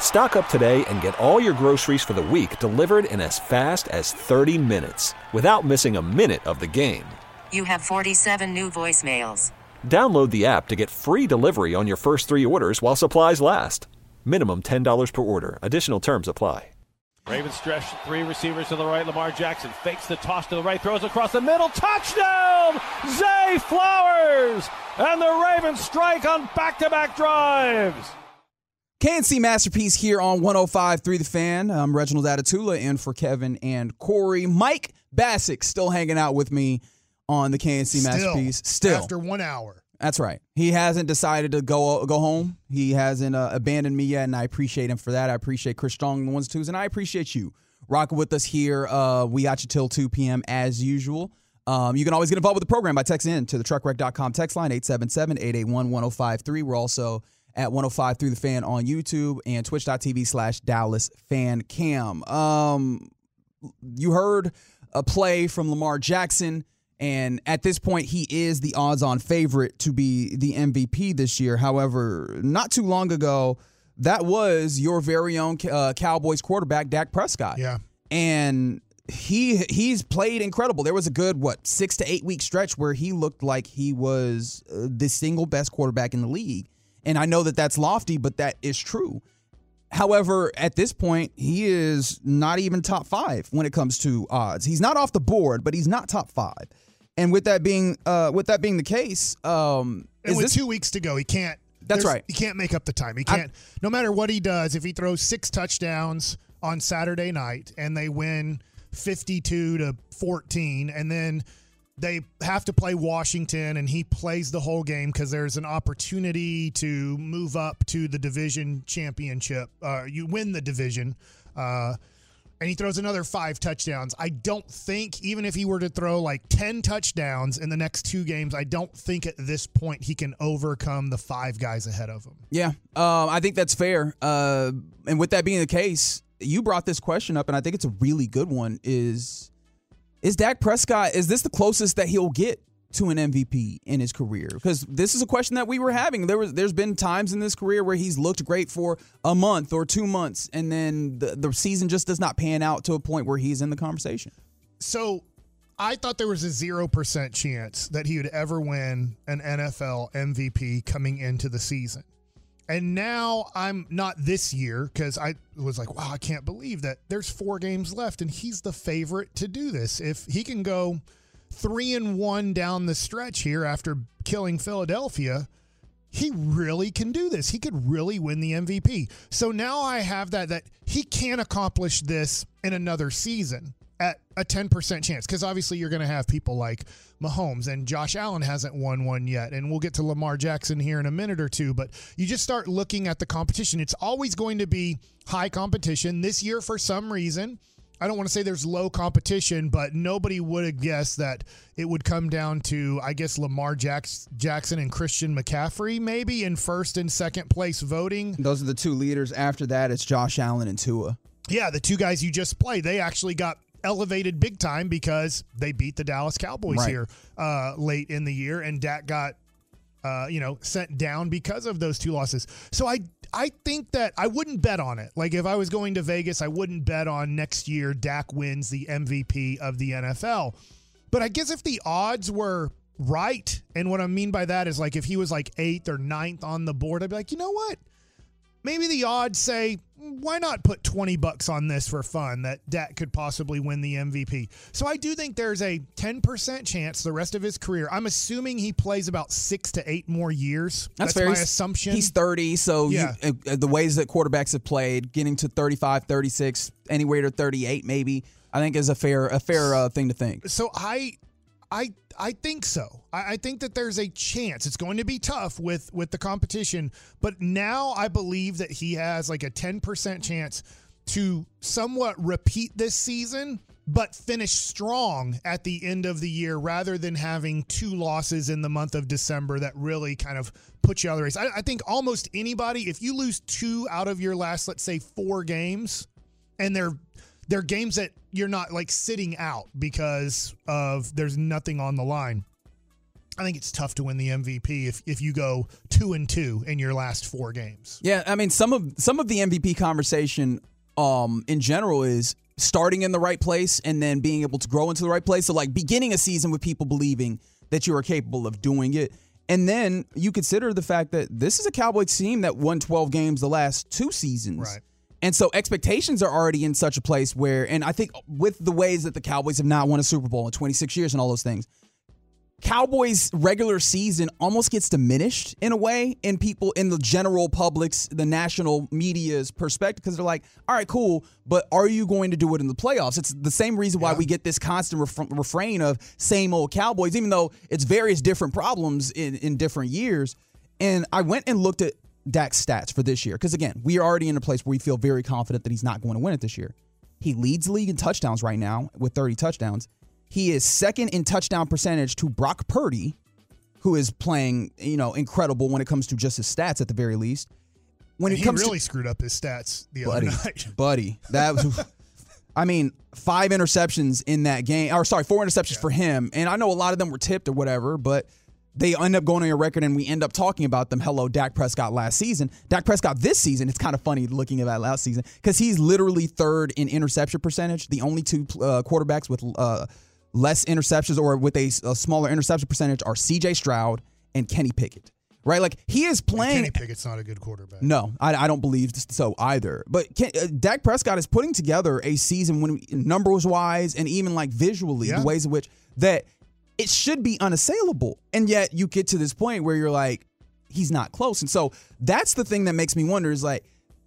Stock up today and get all your groceries for the week delivered in as fast as 30 minutes without missing a minute of the game. You have 47 new voicemails. Download the app to get free delivery on your first 3 orders while supplies last. Minimum $10 per order. Additional terms apply. Ravens stretch 3 receivers to the right. Lamar Jackson fakes the toss to the right, throws across the middle. Touchdown! Zay Flowers! And the Ravens strike on back-to-back drives. K&C Masterpiece here on 105.3 The Fan. I'm Reginald Adetula in for Kevin and Corey. Mike Bacsik still hanging out with me on the K&C Masterpiece. Still. After 1 hour. That's right. He hasn't decided to go home. He hasn't abandoned me yet, and I appreciate him for that. I appreciate Chris Young and the ones and twos, and I appreciate you rocking with us here. We got you till 2 p.m. as usual. You can always get involved with the program by texting in to the truckwreck.com text line, 877-881-1053. We're also at 105.3 The Fan on YouTube and twitch.tv/DallasFanCam. You heard a play from Lamar Jackson. And at this point, he is the odds-on favorite to be the MVP this year. However, not too long ago, that was your very own Cowboys quarterback, Dak Prescott. Yeah. And he's played incredible. There was a good, 6 to 8 week stretch where he looked like he was the single best quarterback in the league. And I know that that's lofty, but that is true. However, at this point, he is not even top 5 when it comes to odds. He's not off the board, but he's not top 5. And with that being the case, with 2 weeks to go, he can't. That's right. He can't make up the time. He can't. No matter what he does, if he throws 6 touchdowns on Saturday night and they win 52-14, and then they have to play Washington, and he plays the whole game because there's an opportunity to move up to the division championship. You win the division, and he throws another 5 touchdowns. I don't think, even if he were to throw 10 touchdowns in the next 2 games, I don't think at this point he can overcome the 5 guys ahead of him. Yeah, I think that's fair. And with that being the case, you brought this question up, and I think it's a really good one, Is Dak Prescott, is this the closest that he'll get to an MVP in his career? Because this is a question that we were having. There's been times in this career where he's looked great for a month or 2 months, and then the season just does not pan out to a point where he's in the conversation. So I thought there was a 0% chance that he would ever win an NFL MVP coming into the season. And now I'm not this year because I was like, wow, I can't believe that there's 4 games left and he's the favorite to do this. If he can go 3-1 down the stretch here after killing Philadelphia, he really can do this. He could really win the MVP. So now I have that he can accomplish this in another season at a 10% chance, because obviously you're going to have people like Mahomes, and Josh Allen hasn't won one yet, and we'll get to Lamar Jackson here in a minute or two, but you just start looking at the competition. It's always going to be high competition. This year, for some reason, I don't want to say there's low competition, but nobody would have guessed that it would come down to, I guess, Lamar Jackson and Christian McCaffrey maybe in first and second place voting. Those are the 2 leaders. After that, it's Josh Allen and Tua. Yeah, the 2 guys you just played, they actually got elevated big time because they beat the Dallas Cowboys here late in the year, and Dak got sent down because of those 2 losses. So I think that I wouldn't bet on it. If I was going to Vegas, I wouldn't bet on next year Dak wins the MVP of the NFL. But I guess if the odds were right, and what I mean by that is if he was 8th or 9th on the board, I'd be like, you know what? Maybe the odds say, why not put $20 on this for fun that Dak could possibly win the MVP? So I do think there's a 10% chance the rest of his career. I'm assuming he plays about 6 to 8 more years. That's fair. My assumption. He's 30, so yeah. The ways that quarterbacks have played, getting to 35, 36, anywhere to 38 maybe, I think is a fair thing to think. So I think so. I think that there's a chance. It's going to be tough with the competition, but now I believe that he has a 10% chance to somewhat repeat this season, but finish strong at the end of the year rather than having two losses in the month of December that really kind of put you out of the race. I think almost anybody, if you lose two out of your last, let's say, four games, and they're games that you're not like sitting out because of there's nothing on the line, I think it's tough to win the MVP if you go 2-2 in your last four games. Yeah, I mean, some of the MVP conversation in general is starting in the right place and then being able to grow into the right place. So like beginning a season with people believing that you are capable of doing it. And then you consider the fact that this is a Cowboys team that won 12 games the last two seasons. Right. And so expectations are already in such a place where, and I think with the ways that the Cowboys have not won a Super Bowl in 26 years and all those things, Cowboys regular season almost gets diminished in a way in people, in the general public's, the national media's perspective, because they're like, all right, cool, but are you going to do it in the playoffs? It's the same reason why we get this constant refrain of same old Cowboys, even though it's various different problems in different years. And I went and looked at Dak's stats for this year because, again, we are already in a place where we feel very confident that he's not going to win it this year. He leads the league in touchdowns right now with 30 touchdowns. He is second in touchdown percentage to Brock Purdy, who is playing, you know, incredible when it comes to just his stats at the very least. When it comes, he really screwed up his stats the other night. Buddy, that was, I mean, five interceptions in that game. Or sorry, four interceptions for him. And I know a lot of them were tipped or whatever, but they end up going on your record and we end up talking about them. Hello, Dak Prescott last season. Dak Prescott this season, it's kind of funny looking at that last season because he's literally third in interception percentage. The only two quarterbacks with less interceptions or with a smaller interception percentage are C.J. Stroud and Kenny Pickett, right? Like, he is playing. And Kenny Pickett's not a good quarterback. No, I don't believe so either. But Dak Prescott is putting together a season when numbers-wise and even, like, visually, the ways in which that it should be unassailable. And yet you get to this point where you're like, he's not close. And so that's the thing that makes me wonder is, like,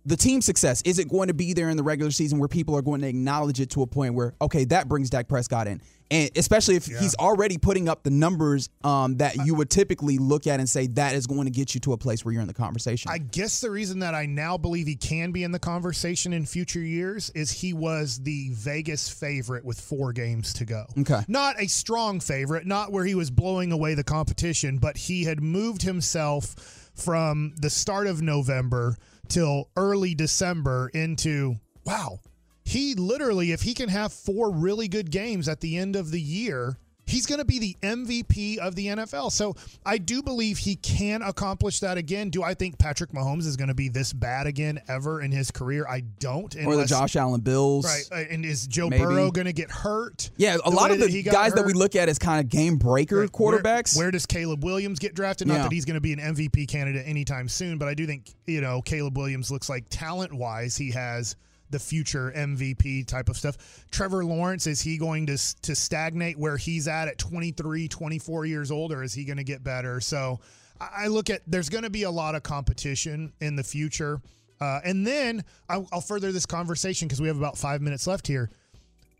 the team success, is it going to be there in the regular season where people are going to acknowledge it to a point where, okay, that brings Dak Prescott in? And especially if he's already putting up the numbers that you would typically look at and say that is going to get you to a place where you're in the conversation. I guess the reason that I now believe he can be in the conversation in future years is he was the Vegas favorite with four games to go. Okay. Not a strong favorite, not where he was blowing away the competition, but he had moved himself from the start of November till early December into, wow, he literally, if he can have four really good games at the end of the year, he's going to be the MVP of the NFL. So I do believe he can accomplish that again. Do I think Patrick Mahomes is going to be this bad again ever in his career? I don't. Unless, or the Josh Allen Bills. Right. And is Joe Burrow going to get hurt? Yeah, a lot of the guys that we look at as kind of game-breaker quarterbacks. Where does Caleb Williams get drafted? Not that he's going to be an MVP candidate anytime soon, but I do think, you know, Caleb Williams looks like talent-wise he has the future MVP type of stuff. Trevor Lawrence, is he going to stagnate where he's at 23, 24 years old, or is he going to get better? So I look at, there's going to be a lot of competition in the future. And then I'll further this conversation because we have about 5 minutes left here.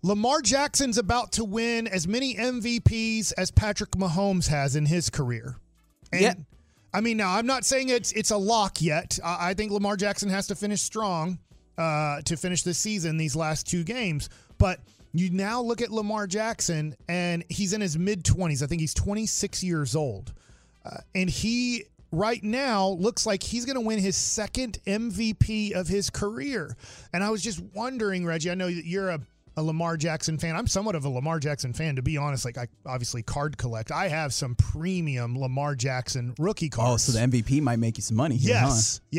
Lamar Jackson's about to win as many MVPs as Patrick Mahomes has in his career. And I mean, now I'm not saying it's a lock yet. I think Lamar Jackson has to finish strong to finish the season, these last two games. But you now look at Lamar Jackson, and he's in his mid-20s. I think he's 26 years old. And he, right now, looks like he's going to win his second MVP of his career. And I was just wondering, Reggie, I know that you're a Lamar Jackson fan. I'm somewhat of a Lamar Jackson fan, to be honest. Like, I obviously card collect. I have some premium Lamar Jackson rookie cards. Oh, so the MVP might make you some money here, yes. Huh?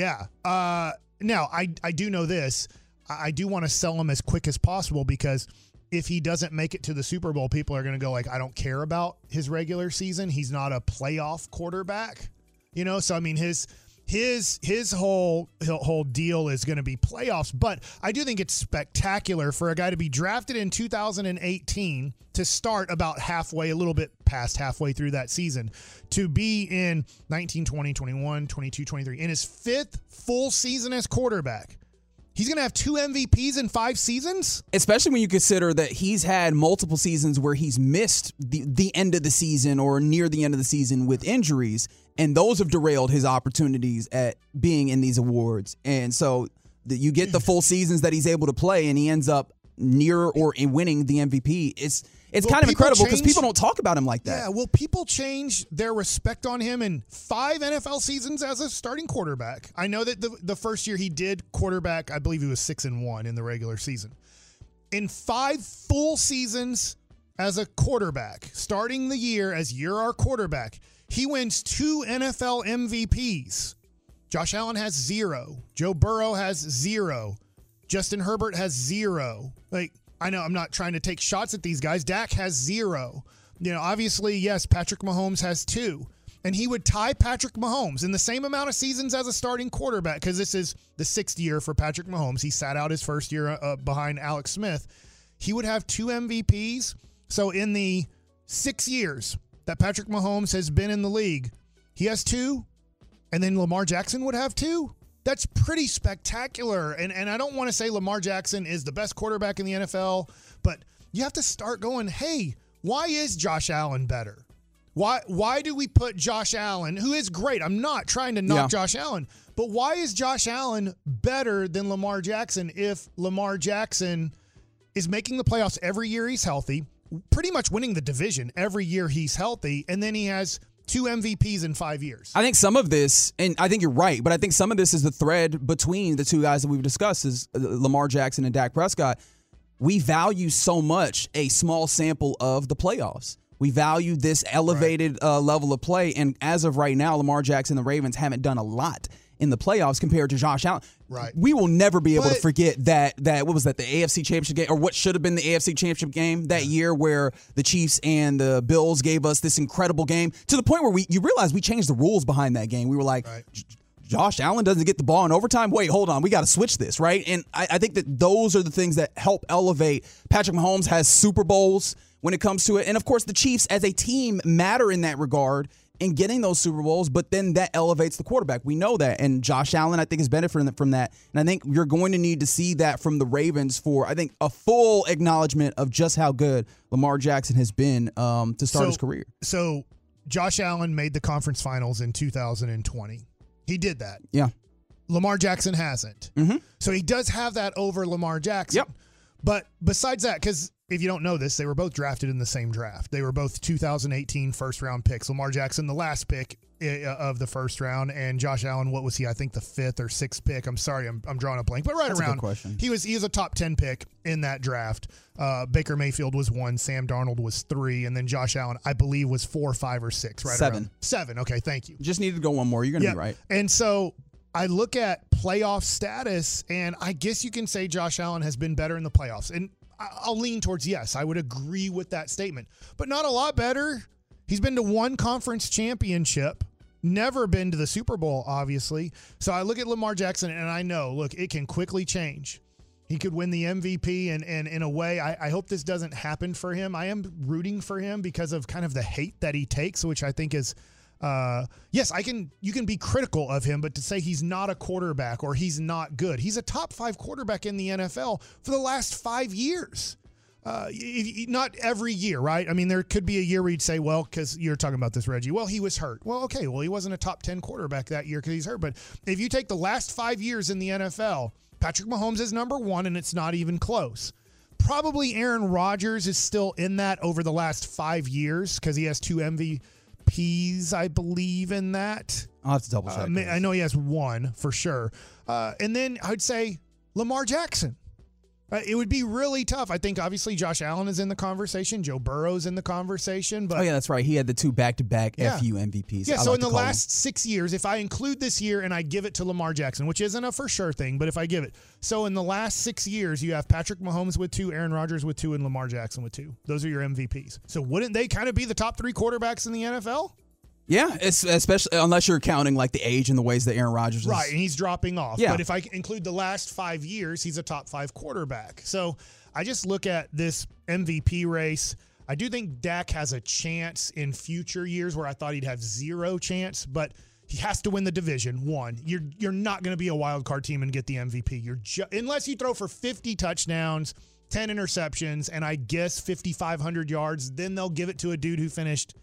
Yeah. Now, I do know this. I do want to sell him as quick as possible because if he doesn't make it to the Super Bowl, people are going to go like, I don't care about his regular season. He's not a playoff quarterback, you know? So, I mean, his whole deal is going to be playoffs. But I do think it's spectacular for a guy to be drafted in 2018 to start about halfway, a little bit past halfway through that season, to be in 19, 20, 21, 22, 23, in his fifth full season as quarterback. He's going to have two MVPs in five seasons? Especially when you consider that he's had multiple seasons where he's missed the end of the season or near the end of the season with injuries, and those have derailed his opportunities at being in these awards. And so You get the full seasons that he's able to play, and he ends up near or winning the MVP. It's kind of incredible because people don't talk about him like that. Yeah, will people change their respect on him in 5 NFL seasons as a starting quarterback? I know that the first year he did quarterback, I believe he was 6-1 in the regular season. In 5 full seasons as a quarterback, starting the year as you're our quarterback, he wins 2 NFL MVPs. Josh Allen has 0. Joe Burrow has 0. Justin Herbert has 0. Like, I know I'm not trying to take shots at these guys. Dak has 0. You know, obviously, yes, Patrick Mahomes has 2. And he would tie Patrick Mahomes in the same amount of seasons as a starting quarterback, because this is the 6th year for Patrick Mahomes. He sat out his first year behind Alex Smith. He would have 2 MVPs. So in the 6 years that Patrick Mahomes has been in the league, he has 2, and then Lamar Jackson would have 2. That's pretty spectacular. And I don't want to say Lamar Jackson is the best quarterback in the NFL, but you have to start going, hey, why is Josh Allen better? Why do we put Josh Allen, who is great? I'm not trying to knock Josh Allen, but why is Josh Allen better than Lamar Jackson if Lamar Jackson is making the playoffs every year he's healthy, pretty much winning the division every year he's healthy, and then he has 2 MVPs in 5 years? I think some of this, and I think you're right, but I think some of this is the thread between the 2 guys that we've discussed, is Lamar Jackson and Dak Prescott. We value so much a small sample of the playoffs. We value this elevated level of play, and as of right now, Lamar Jackson and the Ravens haven't done a lot in the playoffs compared to Josh Allen. Right. We will never be able to forget that what was that, the AFC Championship game, or what should have been the AFC Championship game that year, where the Chiefs and the Bills gave us this incredible game to the point where you realize we changed the rules behind that game. We were like, Josh Allen doesn't get the ball in overtime. Wait, hold on. We got to switch this, right? And I think that those are the things that help elevate. Patrick Mahomes has Super Bowls when it comes to it. And, of course, the Chiefs as a team matter in that regard in getting those Super Bowls, but then that elevates the quarterback. We know that. And Josh Allen, I think, is benefiting from that. And I think you're going to need to see that from the Ravens for, I think, a full acknowledgement of just how good Lamar Jackson has been to start his career. So Josh Allen made the conference finals in 2020. He did that. Yeah. Lamar Jackson hasn't. Mm-hmm. So he does have that over Lamar Jackson. Yep. But besides that, because if you don't know this, they were both drafted in the same draft. They were both 2018 first-round picks. Lamar Jackson, the last pick of the first round, and Josh Allen, what was he? I think the 5th or 6th pick. I'm sorry, I'm drawing a blank, but right around. That's a good question. He was a top 10 pick in that draft. Baker Mayfield was 1, Sam Darnold was 3, and then Josh Allen, I believe, was 4, 5, or 6. Right, 7. Around. 7. Okay, thank you. Just needed to go one more. You're going to be right. And so I look at playoff status, and I guess you can say Josh Allen has been better in the playoffs. And I'll lean towards yes. I would agree with that statement, but not a lot better. He's been to 1 conference championship, never been to the Super Bowl, obviously. So I look at Lamar Jackson, and I know, look, it can quickly change. He could win the MVP, and in a way, I hope this doesn't happen for him. I am rooting for him because of kind of the hate that he takes, which I think is yes, you can be critical of him, but to say he's not a quarterback or he's not good, he's a top 5 quarterback in the NFL for the last 5 years. Not every year, right? I mean, there could be a year where you'd say, well, because you're talking about this, Reggie, well, he was hurt. Well, okay, well, he wasn't a top 10 quarterback that year because he's hurt. But if you take the last 5 years in the NFL, Patrick Mahomes is number 1, and it's not even close. Probably Aaron Rodgers is still in that over the last 5 years because he has 2 MVPs. I believe in that. I'll have to double check. I know he has 1 for sure. And then I'd say Lamar Jackson. It would be really tough. I think obviously Josh Allen is in the conversation. Joe Burrow's in the conversation. But oh, yeah, that's right. He had the 2 back-to-back FU MVPs. Yeah, so in the last 6 years, if I include this year and I give it to Lamar Jackson, which isn't a for sure thing, but if I give it. So in the last 6 years, you have Patrick Mahomes with 2, Aaron Rodgers with 2, and Lamar Jackson with 2. Those are your MVPs. So wouldn't they kind of be the top 3 quarterbacks in the NFL? Yeah, especially unless you're counting like the age and the ways that Aaron Rodgers is. Right, and he's dropping off. Yeah. But if I include the last 5 years, he's a top 5 quarterback. So I just look at this MVP race. I do think Dak has a chance in future years where I thought he'd have 0 chance, but he has to win the division, 1. You're not going to be a wild card team and get the MVP. Unless you throw for 50 touchdowns, 10 interceptions, and I guess 5,500 yards, then they'll give it to a dude who finished,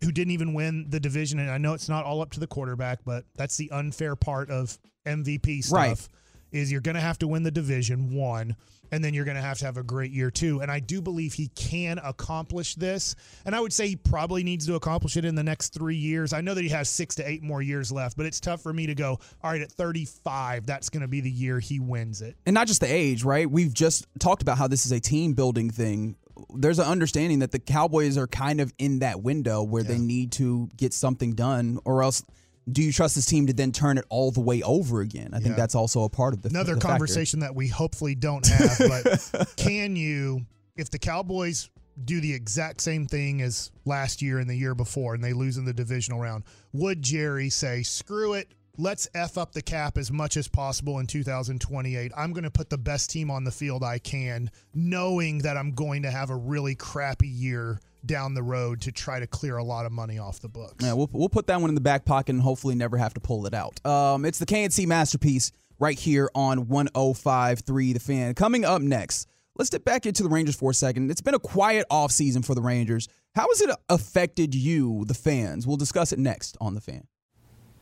who didn't even win the division. And I know it's not all up to the quarterback, but that's the unfair part of MVP stuff. Right. is you're going to have to win the division, one, and then you're going to have a great year, two. And I do believe he can accomplish this. And I would say he probably needs to accomplish it in the next 3 years. I know that he has 6 to 8 more years left, but it's tough for me to go, all right, at 35, that's going to be the year he wins it. And not just the age, right? We've just talked about how this is a team-building thing. There's an understanding that the Cowboys are kind of in that window where they need to get something done, or else do you trust this team to then turn it all the way over again? I think that's also a part of the another conversation factor that we hopefully don't have, but can you, if the Cowboys do the exact same thing as last year and the year before and they lose in the divisional round, would Jerry say, screw it, let's F up the cap as much as possible in 2028. I'm going to put the best team on the field I can, knowing that I'm going to have a really crappy year down the road to try to clear a lot of money off the books. Yeah, we'll put that one in the back pocket and hopefully never have to pull it out. It's the K&C Masterpiece right here on 105.3 The Fan. Coming up next, let's dip back into the Rangers for a second. It's been a quiet offseason for the Rangers. How has it affected you, the fans? We'll discuss it next on The Fan.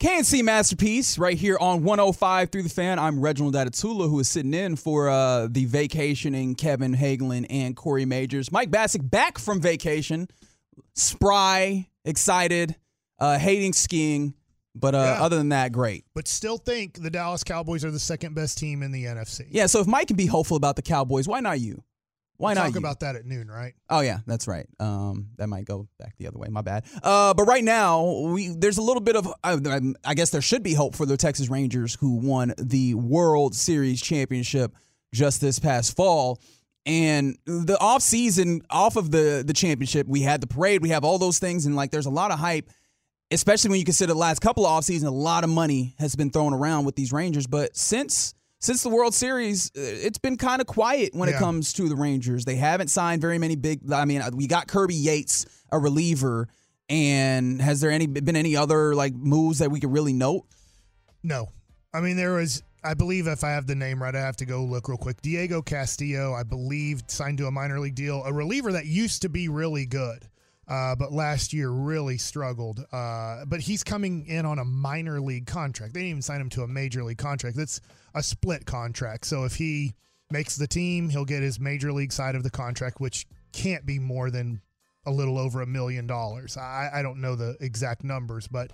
K&C Masterpiece right here on 105.3 The Fan. I'm Reginald Adetula, who is sitting in for the vacationing Kevin Hagelin and Corey Majors. Mike Bacsik back from vacation, spry, excited, hating skiing, but other than that, great. But still think the Dallas Cowboys are the second best team in the NFC. Yeah, so if Mike can be hopeful about the Cowboys, why not you? Why not? Talk about that at noon, right? Oh, yeah, that's right. That might go back the other way. My bad. But right now, there's a little bit of, I guess there should be hope for the Texas Rangers, who won the World Series championship just this past fall. And the offseason, off of the championship, we had the parade, we have all those things, and like there's a lot of hype, especially when you consider the last couple of offseasons, a lot of money has been thrown around with these Rangers. But since the World Series, it's been kind of quiet when it comes to the Rangers. They haven't signed very many big. I mean, we got Kirby Yates, a reliever, and has there been any other like moves that we could really note? No, I mean there was. I believe if I have the name right, I have to go look real quick. Diego Castillo, I believe, signed to a minor league deal, a reliever that used to be really good, but last year really struggled. But he's coming in on a minor league contract. They didn't even sign him to a major league contract. That's a split contract. So if he makes the team, he'll get his major league side of the contract, which can't be more than a little over $1 million. I don't know the exact numbers, but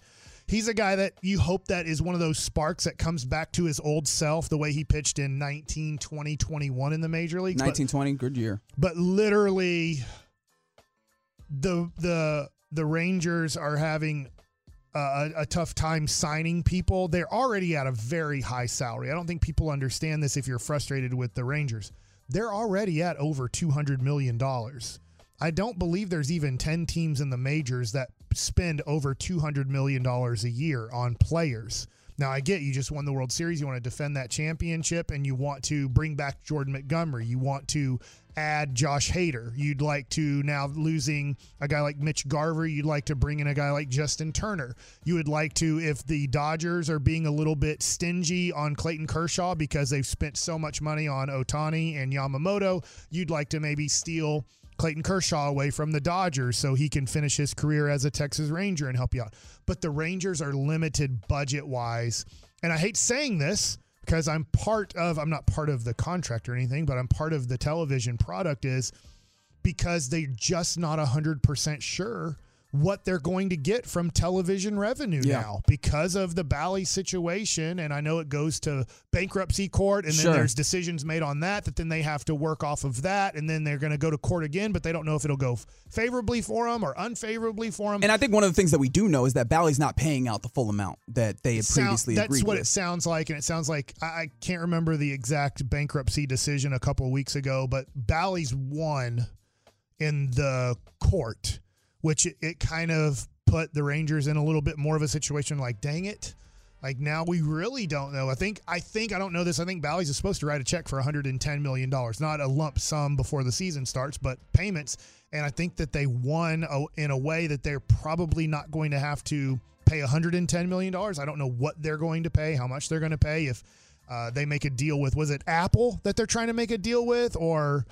he's a guy that you hope that is one of those sparks that comes back to his old self, the way he pitched in 19, 20, 21 in the major leagues. 1920, good year. But literally the Rangers are having a tough time signing people. They're already at a very high salary. I don't think people understand this if you're frustrated with the Rangers. They're already at over $200 million. I don't believe there's even 10 teams in the majors that spend over $200 million a year on players. Now, I get you just won the World Series. You want to defend that championship, and you want to bring back Jordan Montgomery. You want to add Josh Hader. You'd like to, now losing a guy like Mitch Garver, you'd like to bring in a guy like Justin Turner. You would like to, if the Dodgers are being a little bit stingy on Clayton Kershaw because they've spent so much money on Ohtani and Yamamoto, you'd like to maybe steal Clayton Kershaw away from the Dodgers so he can finish his career as a Texas Ranger and help you out. But the Rangers are limited budget-wise. And I hate saying this because I'm not part of the contract or anything, but I'm part of the television product, is because they're just not 100% sure what they're going to get from television revenue now because of the Bally situation. And I know it goes to bankruptcy court, and then there's decisions made on that then they have to work off of that, and then they're going to go to court again, but they don't know if it'll go favorably for them or unfavorably for them. And I think one of the things that we do know is that Bally's not paying out the full amount that they had previously agreed to. That's what it sounds like, and it sounds like, I can't remember the exact bankruptcy decision a couple of weeks ago, but Bally's won in the court, which it kind of put the Rangers in a little bit more of a situation like, dang it. Like, now we really don't know. I think Bally's is supposed to write a check for $110 million, not a lump sum before the season starts, but payments. And I think that they won in a way that they're probably not going to have to pay $110 million. I don't know what they're going to pay, how much they're going to pay, if they make a deal with, was it Apple that they're trying to make a deal with, or...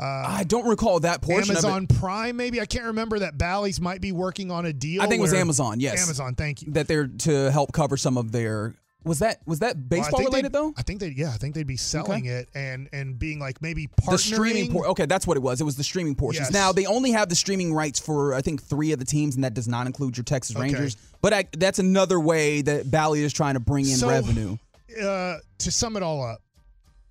I don't recall that portion. Amazon of it. Prime, maybe? I can't remember that Bally's might be working on a deal. I think it was Amazon, yes. Amazon, thank you. That they're to help cover some of their... Was that baseball related, though? I think they'd be selling it and being like maybe partnering. The streaming portion. Okay, that's what it was. It was the streaming portions. Yes. Now, they only have the streaming rights for, I think, 3 of the teams, and that does not include your Texas Rangers. But that's another way that Bally is trying to bring in revenue. To sum it all up,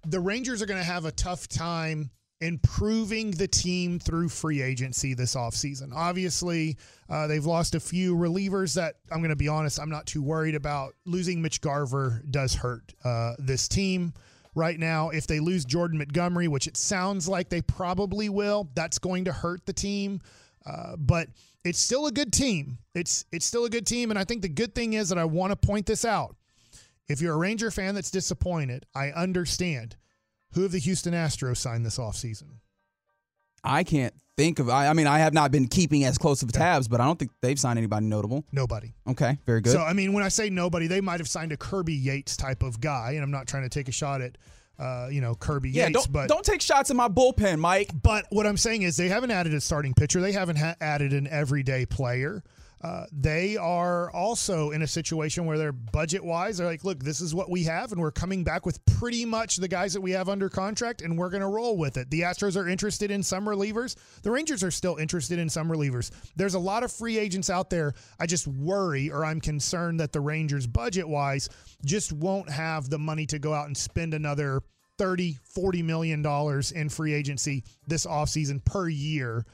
the Rangers are going to have a tough time improving the team through free agency this offseason. Obviously, they've lost a few relievers that, I'm going to be honest, I'm not too worried about. Losing Mitch Garver does hurt this team right now. If they lose Jordan Montgomery, which it sounds like they probably will, that's going to hurt the team. But it's still a good team. It's still a good team, and I think the good thing is that I want to point this out. If you're a Ranger fan that's disappointed, I understand. Who have the Houston Astros signed this offseason? I can't think of. I mean, I have not been keeping as close of tabs, but I don't think they've signed anybody notable. Nobody. Okay, very good. So, I mean, when I say nobody, they might have signed a Kirby Yates type of guy, and I'm not trying to take a shot at, Kirby Yates. Don't take shots at my bullpen, Mike. But what I'm saying is they haven't added a starting pitcher. They haven't added an everyday player. They are also in a situation where they're budget-wise, they're like, look, this is what we have, and we're coming back with pretty much the guys that we have under contract, and we're going to roll with it. The Astros are interested in some relievers. The Rangers are still interested in some relievers. There's a lot of free agents out there. I just worry, or I'm concerned, that the Rangers budget-wise just won't have the money to go out and spend another $30, $40 million in free agency this offseason per year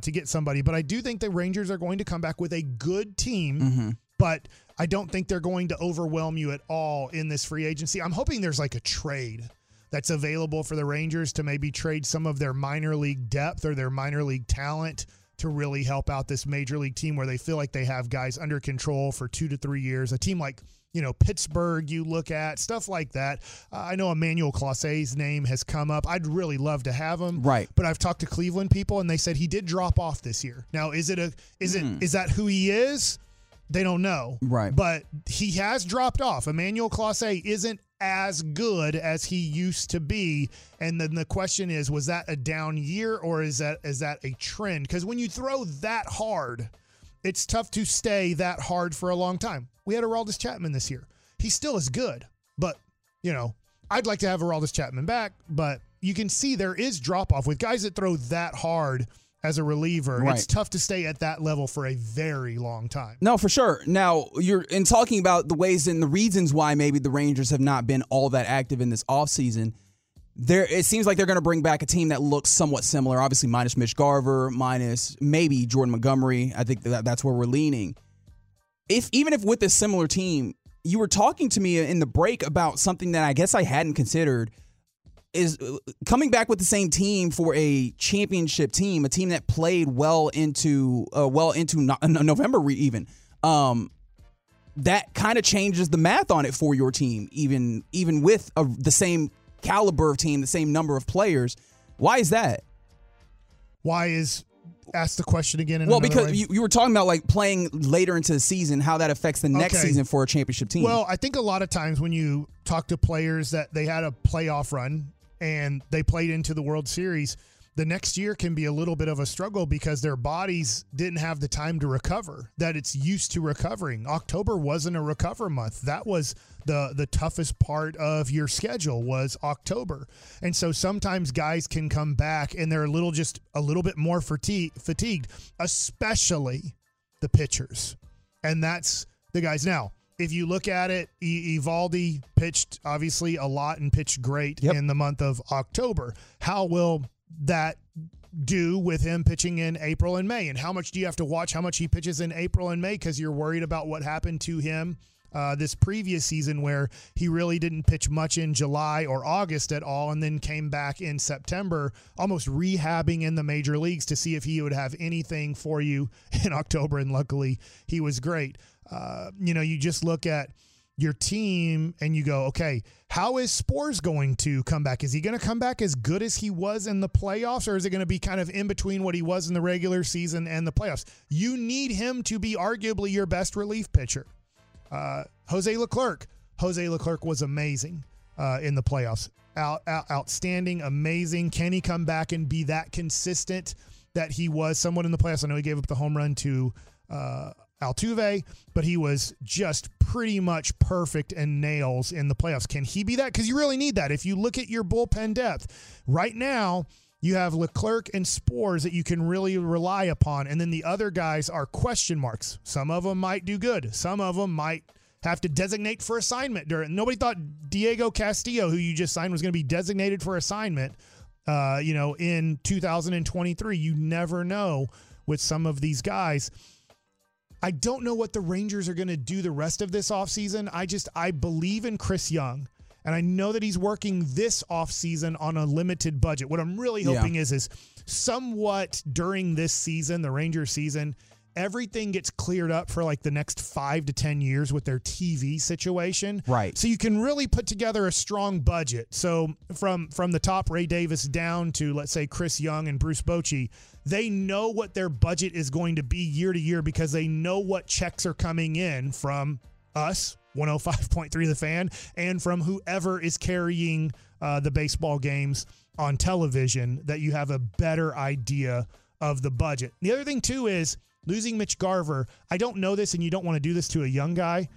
to get somebody. But I do think the Rangers are going to come back with a good team, but I don't think they're going to overwhelm you at all in this free agency. I'm hoping there's like a trade that's available for the Rangers to maybe trade some of their minor league depth or their minor league talent to really help out this major league team where they feel like they have guys under control for 2 to 3 years. A team like, Pittsburgh, you look at stuff like that. I know Emmanuel Clause's name has come up. I'd really love to have him. Right. But I've talked to Cleveland people, and they said he did drop off this year. Now, is that who he is? They don't know. Right. But he has dropped off. Emmanuel Clase isn't as good as he used to be. And then the question is, was that a down year, or is that a trend? Because when you throw that hard, it's tough to stay that hard for a long time. We had Araldis Chapman this year. He still is good, but, I'd like to have Araldis Chapman back, but you can see there is drop-off. With guys that throw that hard as a reliever, It's tough to stay at that level for a very long time. No, for sure. Now, in talking about the ways and the reasons why maybe the Rangers have not been all that active in this offseason, it seems like they're going to bring back a team that looks somewhat similar, obviously minus Mitch Garver, minus maybe Jordan Montgomery. I think that's where we're leaning. Even if with a similar team, you were talking to me in the break about something that I guess I hadn't considered, is coming back with the same team for a championship team, a team that played well into November even. that kind of changes the math on it for your team, even with the same caliber of team, the same number of players. Why is that? Why is... Ask the question again. Well, because you were talking about like playing later into the season, how that affects the next season for a championship team. Well, I think a lot of times when you talk to players that they had a playoff run and they played into the World Series, the next year can be a little bit of a struggle because their bodies didn't have the time to recover that it's used to recovering. October wasn't a recover month. That was the toughest part of your schedule was October. And so sometimes guys can come back and they're a little bit more fatigued, especially the pitchers. And that's the guys. Now, if you look at it, Evaldi pitched obviously a lot and pitched great in the month of October. How will that do with him pitching in April and May? And how much do you have to watch how much he pitches in April and May because you're worried about what happened to him this previous season where he really didn't pitch much in July or August at all and then came back in September almost rehabbing in the major leagues to see if he would have anything for you in October. And luckily, he was great. You just look at your team and you go, okay, how is Spores going to come back? Is he going to come back as good as he was in the playoffs, or is it going to be kind of in between what he was in the regular season and the playoffs? You need him to be arguably your best relief pitcher. Jose Leclerc was amazing in the playoffs. Outstanding, amazing. Can he come back and be that consistent that he was somewhat in the playoffs? I know he gave up the home run to Altuve, but he was just pretty much perfect and nails in the playoffs. Can he be that? Because you really need that. If you look at your bullpen depth, right now you have Leclerc and Spores that you can really rely upon, and then the other guys are question marks. Some of them might do good. Some of them might have to designate for assignment. Nobody thought Diego Castillo, who you just signed, was going to be designated for assignment in 2023. You never know with some of these guys. I don't know what the Rangers are going to do the rest of this offseason. I believe in Chris Young, and I know that he's working this offseason on a limited budget. What I'm really hoping is somewhat during this season, the Rangers season, everything gets cleared up for like the next 5 to 10 years with their TV situation. Right. So you can really put together a strong budget. So from the top Ray Davis down to, let's say, Chris Young and Bruce Bochy, they know what their budget is going to be year to year because they know what checks are coming in from us, 105.3 The Fan, and from whoever is carrying the baseball games on television, that you have a better idea of the budget. The other thing, too, is losing Mitch Garver, I don't know this, and you don't want to do this to a young guy.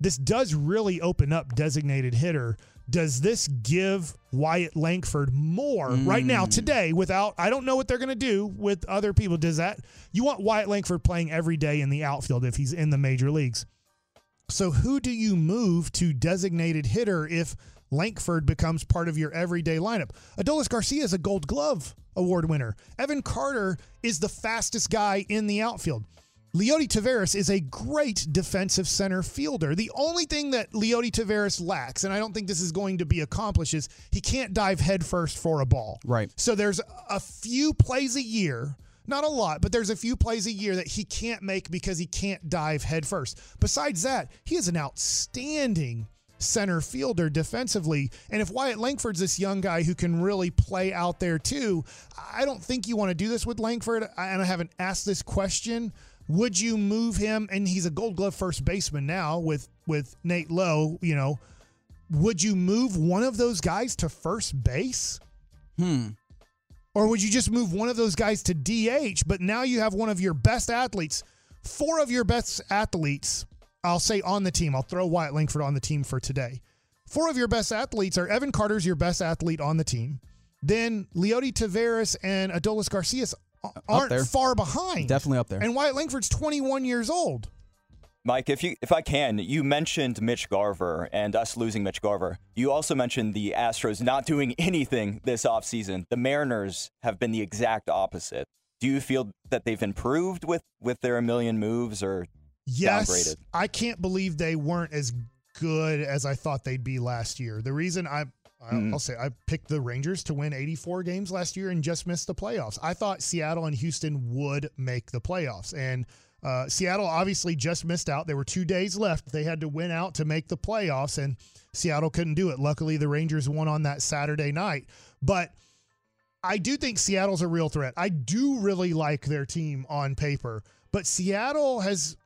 This does really open up designated hitter. Does this give Wyatt Langford more right now, today, without – I don't know what they're going to do with other people. Does that – you want Wyatt Langford playing every day in the outfield if he's in the major leagues. So who do you move to designated hitter if Langford becomes part of your everyday lineup? Adolis Garcia is a Gold Glove Award winner. Evan Carter is the fastest guy in the outfield. Leody Taveras is a great defensive center fielder. The only thing that Leody Taveras lacks, and I don't think this is going to be accomplished, is he can't dive headfirst for a ball. Right. So there's a few plays a year, not a lot, but there's a few plays a year that he can't make because he can't dive headfirst. Besides that, he is an outstanding center fielder defensively. And if Wyatt Langford's this young guy who can really play out there too, I don't think you want to do this with Langford. And I haven't asked this question. Would you move him? And he's a Gold Glove first baseman now with Nate Lowe. Would you move one of those guys to first base? Or would you just move one of those guys to DH? But now you have one of your best athletes, four of your best athletes, I'll say on the team. I'll throw Wyatt Langford on the team for today. Four of your best athletes are Evan Carter's your best athlete on the team. Then Leody Taveras and Adolis Garcia aren't far behind. Definitely up there. And Wyatt Langford's 21 years old. Mike, if I can, you mentioned Mitch Garver and us losing Mitch Garver. You also mentioned the Astros not doing anything this offseason. The Mariners have been the exact opposite. Do you feel that they've improved with their million moves or... Yes, downgraded? I can't believe they weren't as good as I thought they'd be last year. The reason I'll say I picked the Rangers to win 84 games last year and just missed the playoffs. I thought Seattle and Houston would make the playoffs, and Seattle obviously just missed out. There were 2 days left. They had to win out to make the playoffs, and Seattle couldn't do it. Luckily, the Rangers won on that Saturday night. But I do think Seattle's a real threat. I do really like their team on paper. But Seattle has,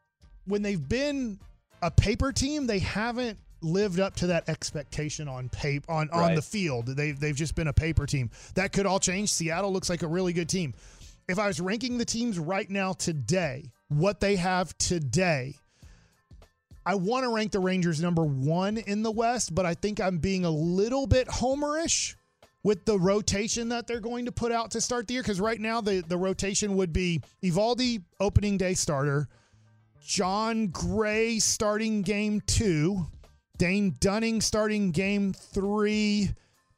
when they've been a paper team, they haven't lived up to that expectation on the field. They've just been a paper team. That could all change. Seattle looks like a really good team. If I was ranking the teams right now today, what they have today, I want to rank the Rangers number one in the West, but I think I'm being a little bit homerish with the rotation that they're going to put out to start the year, because right now the rotation would be Eovaldi, opening day starter, John Gray starting game 2, Dane Dunning starting game 3,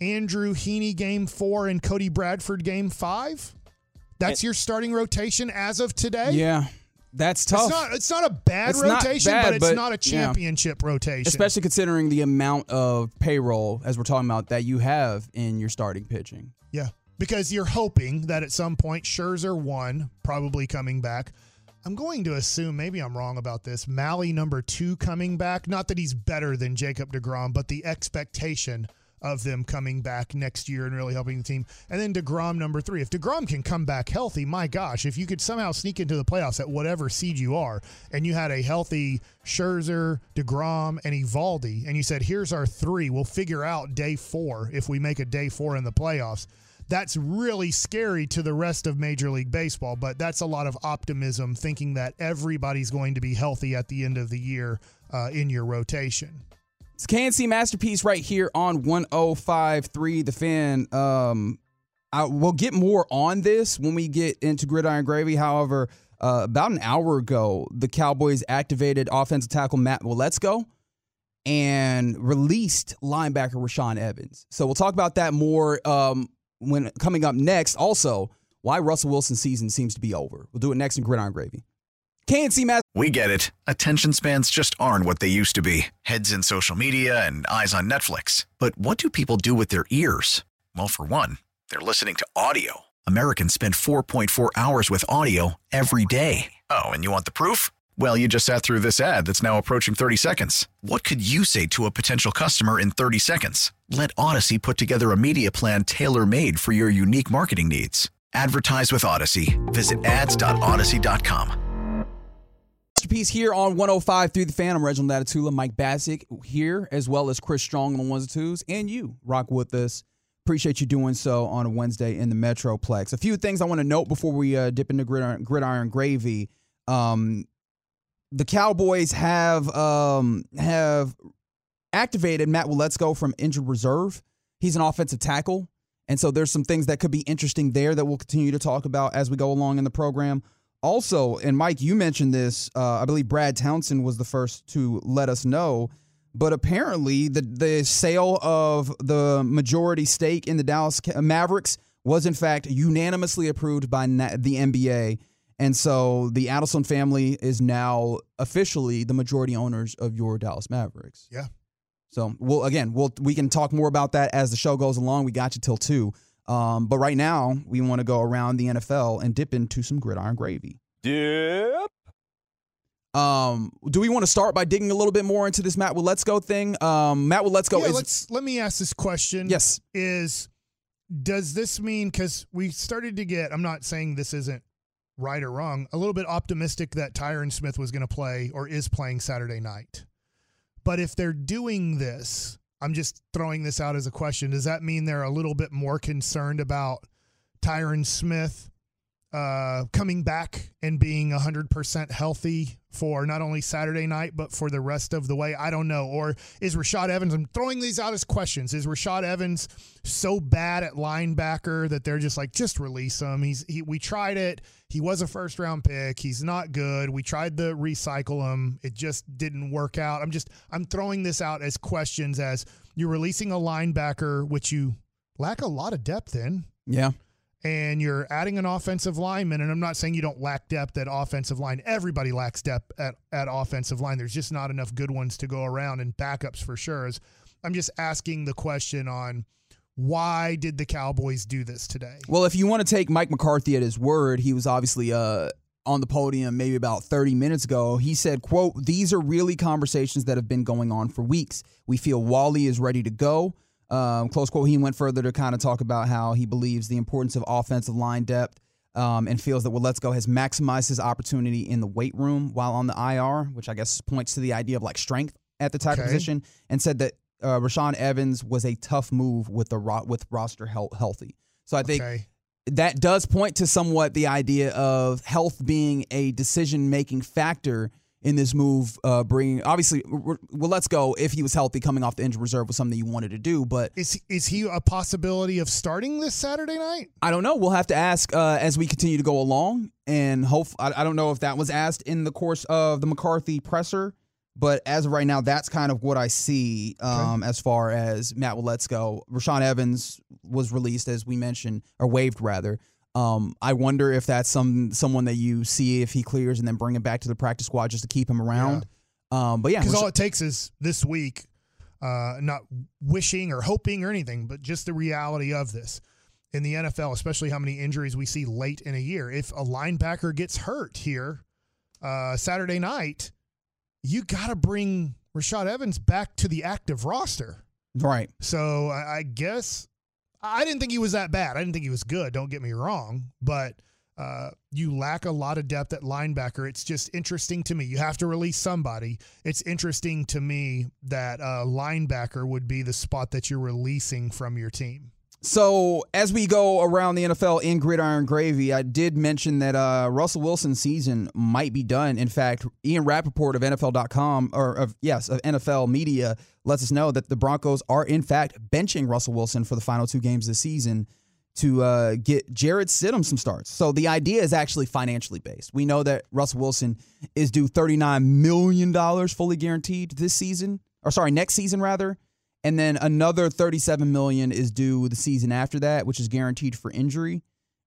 Andrew Heaney game 4, and Cody Bradford game 5. That's your starting rotation as of today? Yeah, that's tough. It's not a bad rotation, but it's not a championship rotation. Especially considering the amount of payroll, as we're talking about, that you have in your starting pitching. Yeah, because you're hoping that at some point, Scherzer 1, probably coming back. I'm going to assume, maybe I'm wrong about this, Malley number 2 coming back. Not that he's better than Jacob deGrom, but the expectation of them coming back next year and really helping the team. And then DeGrom number 3. If DeGrom can come back healthy, my gosh, if you could somehow sneak into the playoffs at whatever seed you are, and you had a healthy Scherzer, DeGrom, and Eovaldi, and you said, here's our 3, we'll figure out day 4 if we make a day 4 in the playoffs. That's really scary to the rest of Major League Baseball, but that's a lot of optimism, thinking that everybody's going to be healthy at the end of the year in your rotation. It's K&C Masterpiece right here on 105.3 The Fan. We'll get more on this when we get into Gridiron Gravy. However, about an hour ago, the Cowboys activated offensive tackle Matt Waletzko and released linebacker Rashaan Evans. So we'll talk about that more when coming up next. Also, why Russell Wilson's season seems to be over. We'll do it next in Gridiron Gravy. K&C Masterpiece. We get it. Attention spans just aren't what they used to be. Heads in social media and eyes on Netflix. But what do people do with their ears? Well, for one, they're listening to audio. Americans spend 4.4 hours with audio every day. Oh, and you want the proof? Well, you just sat through this ad that's now approaching 30 seconds. What could you say to a potential customer in 30 seconds? Let Odyssey put together a media plan tailor-made for your unique marketing needs. Advertise with Odyssey. Visit ads.odyssey.com. Piece here on 105 through the Fan. I'm Reginald Adetula, Mike Bacsik here, as well as Chris Strong on the ones and twos, and you rock with us. Appreciate you doing so on a Wednesday in the Metroplex. A few things I want to note before we dip into gridiron Gravy. The Cowboys have activated Matt Waletzko from injured reserve. He's an offensive tackle, and so there's some things that could be interesting there that we'll continue to talk about as we go along in the program. Also, and Mike, you mentioned this, I believe Brad Townsend was the first to let us know, but apparently the sale of the majority stake in the Dallas Mavericks was, in fact, unanimously approved by the NBA, and so the Adelson family is now officially the majority owners of your Dallas Mavericks. Yeah. So, we can talk more about that as the show goes along. We got you till 2. But right now, we want to go around the NFL and dip into some Gridiron Gravy. Dip. Do we want to start by digging a little bit more into this Matt Waletzko thing? Matt Waletzko is... Let me ask this question. Yes. Does this mean, because we started to get, I'm not saying this isn't right or wrong, a little bit optimistic that Tyron Smith was going to play or is playing Saturday night. But if they're doing this... I'm just throwing this out as a question. Does that mean they're a little bit more concerned about Tyron Smith coming back and being 100% healthy for not only Saturday night, but for the rest of the way? I don't know. Or is Rashaan Evans, I'm throwing these out as questions, is Rashaan Evans so bad at linebacker that they're just like, just release him? We tried it. He was a first-round pick. He's not good. We tried to recycle him. It just didn't work out. I'm throwing this out as questions, as you're releasing a linebacker, which you lack a lot of depth in. Yeah. And you're adding an offensive lineman, and I'm not saying you don't lack depth at offensive line. Everybody lacks depth at offensive line. There's just not enough good ones to go around, and backups for sure. I'm just asking the question on why did the Cowboys do this today? Well, if you want to take Mike McCarthy at his word, he was obviously on the podium maybe about 30 minutes ago. He said, quote, "These are really conversations that have been going on for weeks. We feel Wally is ready to go." Close quote. He went further to kind of talk about how he believes the importance of offensive line depth and feels that Waletzko has maximized his opportunity in the weight room while on the IR, which I guess points to the idea of like strength at the tight position, and said that Rashaan Evans was a tough move with the roster healthy. So I think that does point to somewhat the idea of health being a decision-making factor in this move, bringing, obviously, Waletzko, if he was healthy, coming off the injured reserve was something you wanted to do. But is he a possibility of starting this Saturday night? I don't know. We'll have to ask as we continue to go along, and hope. I don't know if that was asked in the course of the McCarthy presser, but as of right now, that's kind of what I see as far as Matt Waletzko. Rashaan Evans was released, as we mentioned, or waived rather. I wonder if that's someone that you see if he clears and then bring him back to the practice squad just to keep him around. Yeah. But yeah, because all it takes is this week, not wishing or hoping or anything, but just the reality of this in the NFL, especially how many injuries we see late in a year. If a linebacker gets hurt here Saturday night, you got to bring Rashaan Evans back to the active roster, right? So I guess. I didn't think he was that bad. I didn't think he was good. Don't get me wrong. But you lack a lot of depth at linebacker. It's just interesting to me. You have to release somebody. It's interesting to me that linebacker would be the spot that you're releasing from your team. So as we go around the NFL in Gridiron Gravy, I did mention that Russell Wilson's season might be done. In fact, Ian Rappaport of NFL.com, of NFL Media, lets us know that the Broncos are, in fact, benching Russell Wilson for the final two games this season to get Jarrett Stidham some starts. So the idea is actually financially based. We know that Russell Wilson is due $39 million fully guaranteed next season, rather. And then another $37 million is due the season after that, which is guaranteed for injury.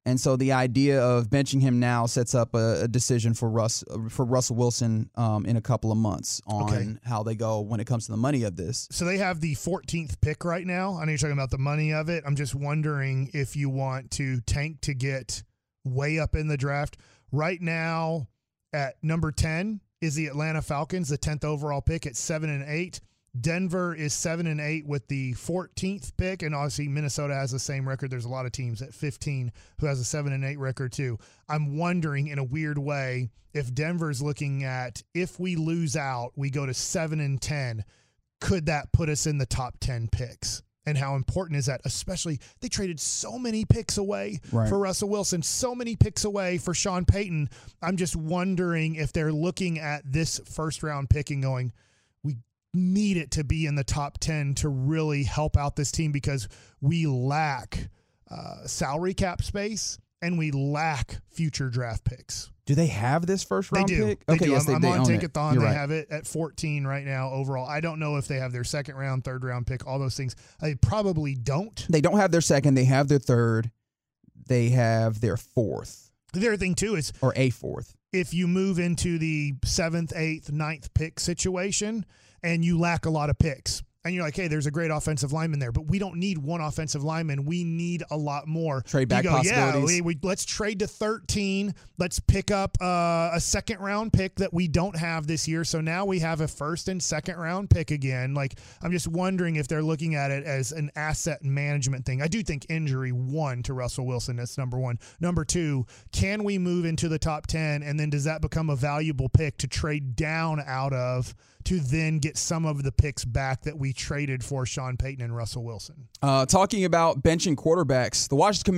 And so the idea of benching him now sets up a decision for Russell Wilson in a couple of months on how they go when it comes to the money of this. So they have the 14th pick right now. I know you're talking about the money of it. I'm just wondering if you want to tank to get way up in the draft. Right now at number 10 is the Atlanta Falcons, the 10th overall pick at 7-8. Denver is 7-8 with the 14th pick, and obviously Minnesota has the same record. There's a lot of teams at 15 who has a 7-8 record too. I'm wondering in a weird way if Denver's looking at, if we lose out, we go to 7-10. Could that put us in the top 10 picks? And how important is that? Especially they traded so many picks away for Russell Wilson, so many picks away for Sean Payton. I'm just wondering if they're looking at this first round pick and going, we need it to be in the top 10 to really help out this team because we lack salary cap space and we lack future draft picks. Do they have this first round pick? They do. Yes, I'm on Tankathon. They have it at 14 right now overall. I don't know if they have their second round, third round pick, all those things. They probably don't. They don't have their second. They have their third. They have their fourth. The other thing too is – or a fourth. If you move into the 7th, 8th, 9th pick situation – and you lack a lot of picks. And you're like, hey, there's a great offensive lineman there, but we don't need one offensive lineman. We need a lot more. Trade back possibilities. Yeah, let's trade to 13. Let's pick up a second-round pick that we don't have this year. So now we have a first- and second-round pick again. Like, I'm just wondering if they're looking at it as an asset management thing. I do think injury, one, to Russell Wilson, that's number one. Number two, can we move into the top 10, and then does that become a valuable pick to trade down out of to then get some of the picks back that we traded for Sean Payton and Russell Wilson. Talking about benching quarterbacks, the Washington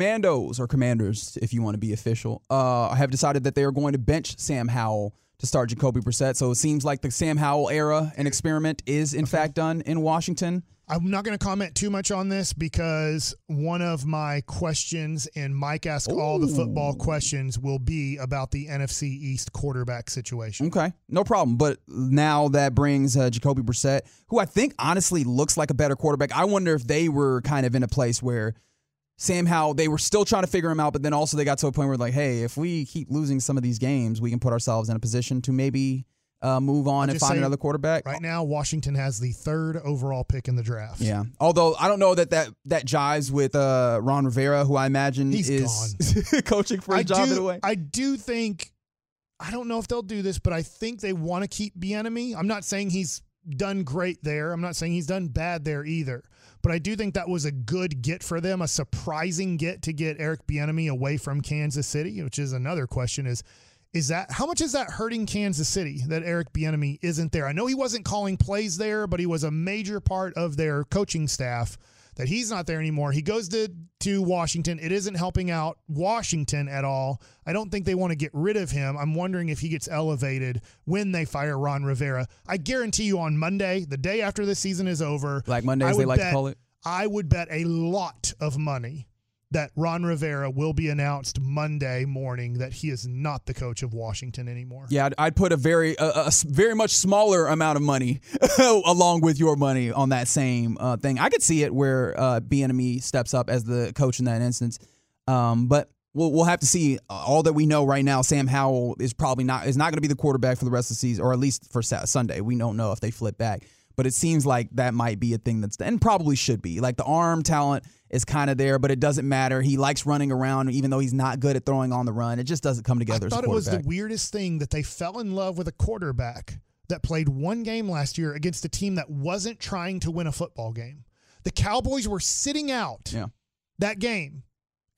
Commanders, if you want to be official, have decided that they are going to bench Sam Howell to start Jacoby Brissett. So it seems like the Sam Howell era and experiment is, in fact, done in Washington. I'm not going to comment too much on this because one of my questions, and Mike asks all the football questions, will be about the NFC East quarterback situation. Okay, no problem. But now that brings Jacoby Brissett, who I think honestly looks like a better quarterback. I wonder if they were kind of in a place where Sam Howell, they were still trying to figure him out, but then also they got to a point where like, hey, if we keep losing some of these games, we can put ourselves in a position to maybe move on and find another quarterback. Right now, Washington has the third overall pick in the draft. Yeah. Although I don't know that jives with Ron Rivera, who I imagine is coaching for a job in a way. I do think I don't know if they'll do this, but I think they want to keep Bieniemy. I'm not saying he's done great there. I'm not saying he's done bad there either. But I do think that was a good get for them, a surprising get to get Eric Bieniemy away from Kansas City, which is another question is that how much is that hurting Kansas City that Eric Bieniemy isn't there? I know he wasn't calling plays there, but he was a major part of their coaching staff. That he's not there anymore. He goes to Washington. It isn't helping out Washington at all. I don't think they want to get rid of him. I'm wondering if he gets elevated when they fire Ron Rivera. I guarantee you on Monday, the day after this season is over. Like Mondays they like to call it. I would bet a lot of money that Ron Rivera will be announced Monday morning that he is not the coach of Washington anymore. Yeah, I'd put a very much smaller amount of money along with your money on that same thing. I could see it where Bieniemy steps up as the coach in that instance, but we'll have to see. All that we know right now, Sam Howell is probably not going to be the quarterback for the rest of the season, or at least for Sunday. We don't know if they flip back. But it seems like that might be a thing that's, and probably should be. Like the arm talent is kind of there, but it doesn't matter. He likes running around, even though he's not good at throwing on the run. It just doesn't come together as a quarterback. I thought it was the weirdest thing that they fell in love with a quarterback that played one game last year against a team that wasn't trying to win a football game. The Cowboys were sitting out that game,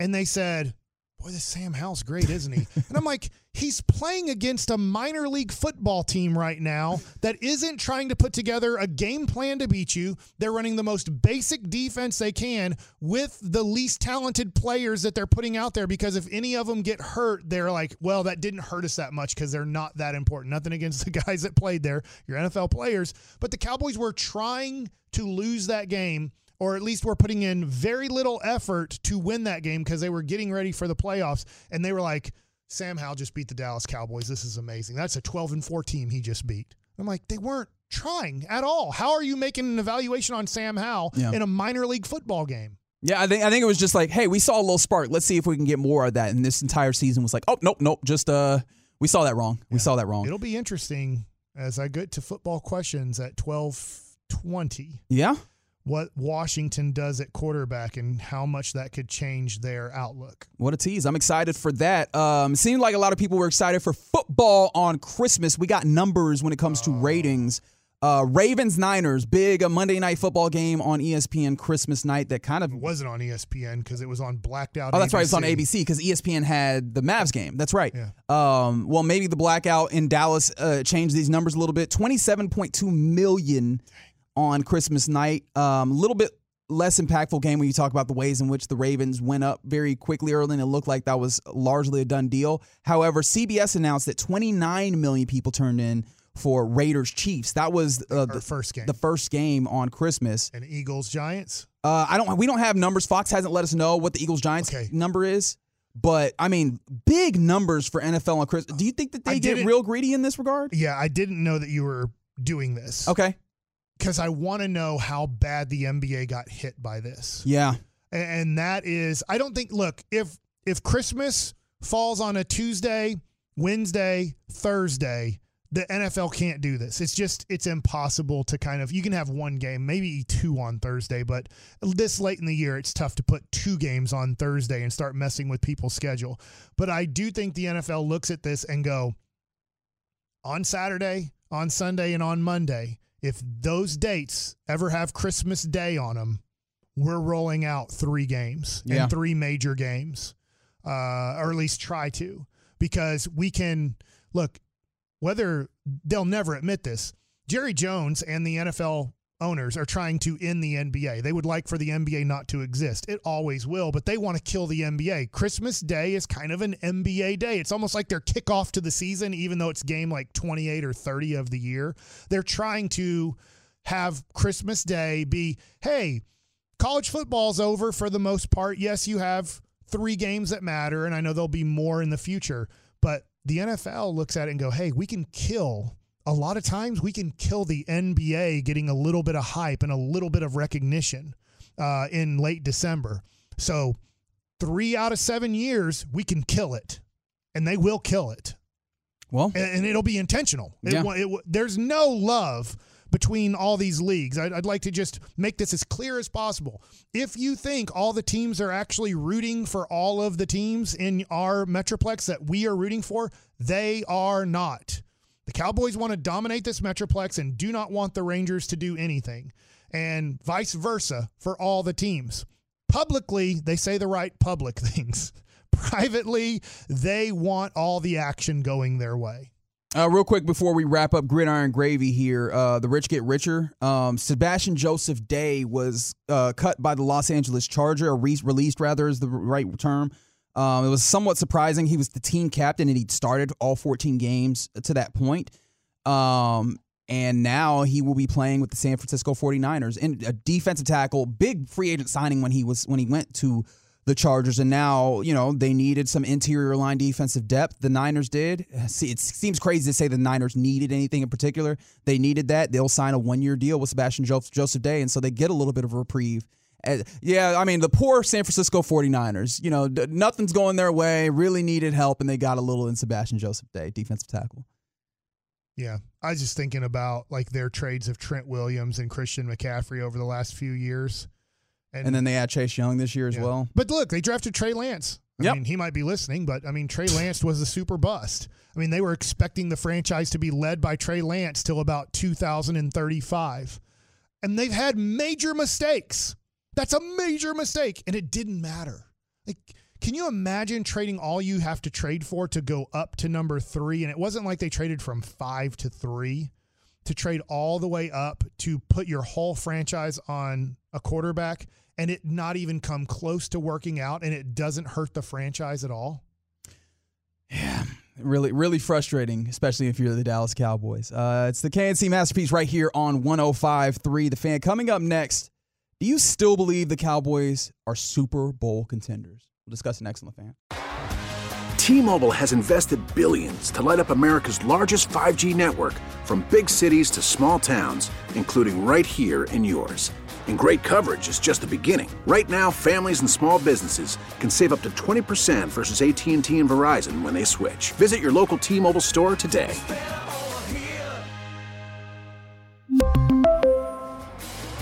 and they said, boy, this Sam Howell's great, isn't he? And I'm like, he's playing against a minor league football team right now that isn't trying to put together a game plan to beat you. They're running the most basic defense they can with the least talented players that they're putting out there, because if any of them get hurt, they're like, well, that didn't hurt us that much because they're not that important. Nothing against the guys that played there, your NFL players. But the Cowboys were trying to lose that game, or at least we're putting in very little effort to win that game because they were getting ready for the playoffs. And they were like, Sam Howell just beat the Dallas Cowboys. This is amazing. That's a 12-4 team he just beat. I'm like, they weren't trying at all. How are you making an evaluation on Sam Howell in a minor league football game? Yeah, I think it was just like, hey, we saw a little spark. Let's see if we can get more of that. And this entire season was like, oh, nope. Just we saw that wrong. We saw that wrong. It'll be interesting as I get to football questions at 12:20. Yeah. What Washington does at quarterback and how much that could change their outlook. What a tease. I'm excited for that. It seemed like a lot of people were excited for football on Christmas. We got numbers when it comes to ratings. Ravens-Niners, big Monday night football game on ESPN Christmas night that kind of... It wasn't on ESPN because it was on blacked-out ABC. Oh, that's right. It's on ABC because ESPN had the Mavs game. That's right. Yeah. Well, maybe the blackout in Dallas changed these numbers a little bit. 27.2 million... on Christmas night. Little bit less impactful game when you talk about the ways in which the Ravens went up very quickly early, and it looked like that was largely a done deal. However, CBS announced that 29 million people turned in for Raiders-Chiefs. That was the first game on Christmas. And Eagles-Giants? We don't have numbers. Fox hasn't let us know what the Eagles-Giants number is. But, I mean, big numbers for NFL on Christmas. Do you think that they get real greedy in this regard? Yeah, I didn't know that you were doing this. Okay. Because I want to know how bad the NBA got hit by this. Yeah. And that is, I don't think, look, if Christmas falls on a Tuesday, Wednesday, Thursday, the NFL can't do this. It's impossible to kind of, you can have one game, maybe two on Thursday, but this late in the year, it's tough to put two games on Thursday and start messing with people's schedule. But I do think the NFL looks at this and go, on Saturday, on Sunday, and on Monday, if those dates ever have Christmas Day on them, we're rolling out three games and three major games, or at least try to, because we can look, whether they'll never admit this, Jerry Jones and the NFL owners are trying to end the NBA. They would like for the NBA not to exist. It always will, but they want to kill the NBA. Christmas Day is kind of an NBA day. It's almost like their kickoff to the season, even though it's game like 28 or 30 of the year. They're trying to have Christmas Day be, hey, college football's over for the most part. Yes, you have three games that matter, and I know there'll be more in the future, but the NFL looks at it and go, hey, we can kill a lot of times we can kill the NBA getting a little bit of hype and a little bit of recognition in late December. So 3 out of 7 years, we can kill it, and they will kill it. Well, and it'll be intentional. There's no love between all these leagues. I'd like to just make this as clear as possible. If you think all the teams are actually rooting for all of the teams in our Metroplex that we are rooting for, they are not. The Cowboys want to dominate this Metroplex and do not want the Rangers to do anything, and vice versa for all the teams. Publicly, they say the right public things. Privately, they want all the action going their way. Real quick before we wrap up Gridiron Gravy here, the rich get richer. Sebastian Joseph Day was cut by the Los Angeles Chargers, or released, is the right term. It was somewhat surprising. He was the team captain, and he'd started all 14 games to that point. And now he will be playing with the San Francisco 49ers in a defensive tackle, big free agent signing when he went to the Chargers. And now, you know, they needed some interior line defensive depth. The Niners did. See, it seems crazy to say the Niners needed anything in particular. They needed that. They'll sign a one-year deal with Sebastian Joseph Day, and so they get a little bit of a reprieve. Yeah, I mean, the poor San Francisco 49ers, you know, nothing's going their way, really needed help, and they got a little in Sebastian Joseph Day, defensive tackle. Yeah, I was just thinking about, like, their trades of Trent Williams and Christian McCaffrey over the last few years. And then they had Chase Young this year as well. But look, they drafted Trey Lance. I mean, he might be listening, but, I mean, Trey Lance was a super bust. I mean, they were expecting the franchise to be led by Trey Lance till about 2035. And they've had major mistakes. That's a major mistake, and it didn't matter. Like, can you imagine trading all you have to trade for to go up to number 3? And it wasn't like they traded from 5 to 3 to trade all the way up to put your whole franchise on a quarterback and it not even come close to working out, and it doesn't hurt the franchise at all. Yeah, really, really frustrating, especially if you're the Dallas Cowboys. It's the K&C Masterpiece right here on 105.3 The Fan. Coming up next, do you still believe the Cowboys are Super Bowl contenders? We'll discuss next on The Fan. T-Mobile has invested billions to light up America's largest 5G network, from big cities to small towns, including right here in yours. And great coverage is just the beginning. Right now, families and small businesses can save up to 20% versus AT&T and Verizon when they switch. Visit your local T-Mobile store today.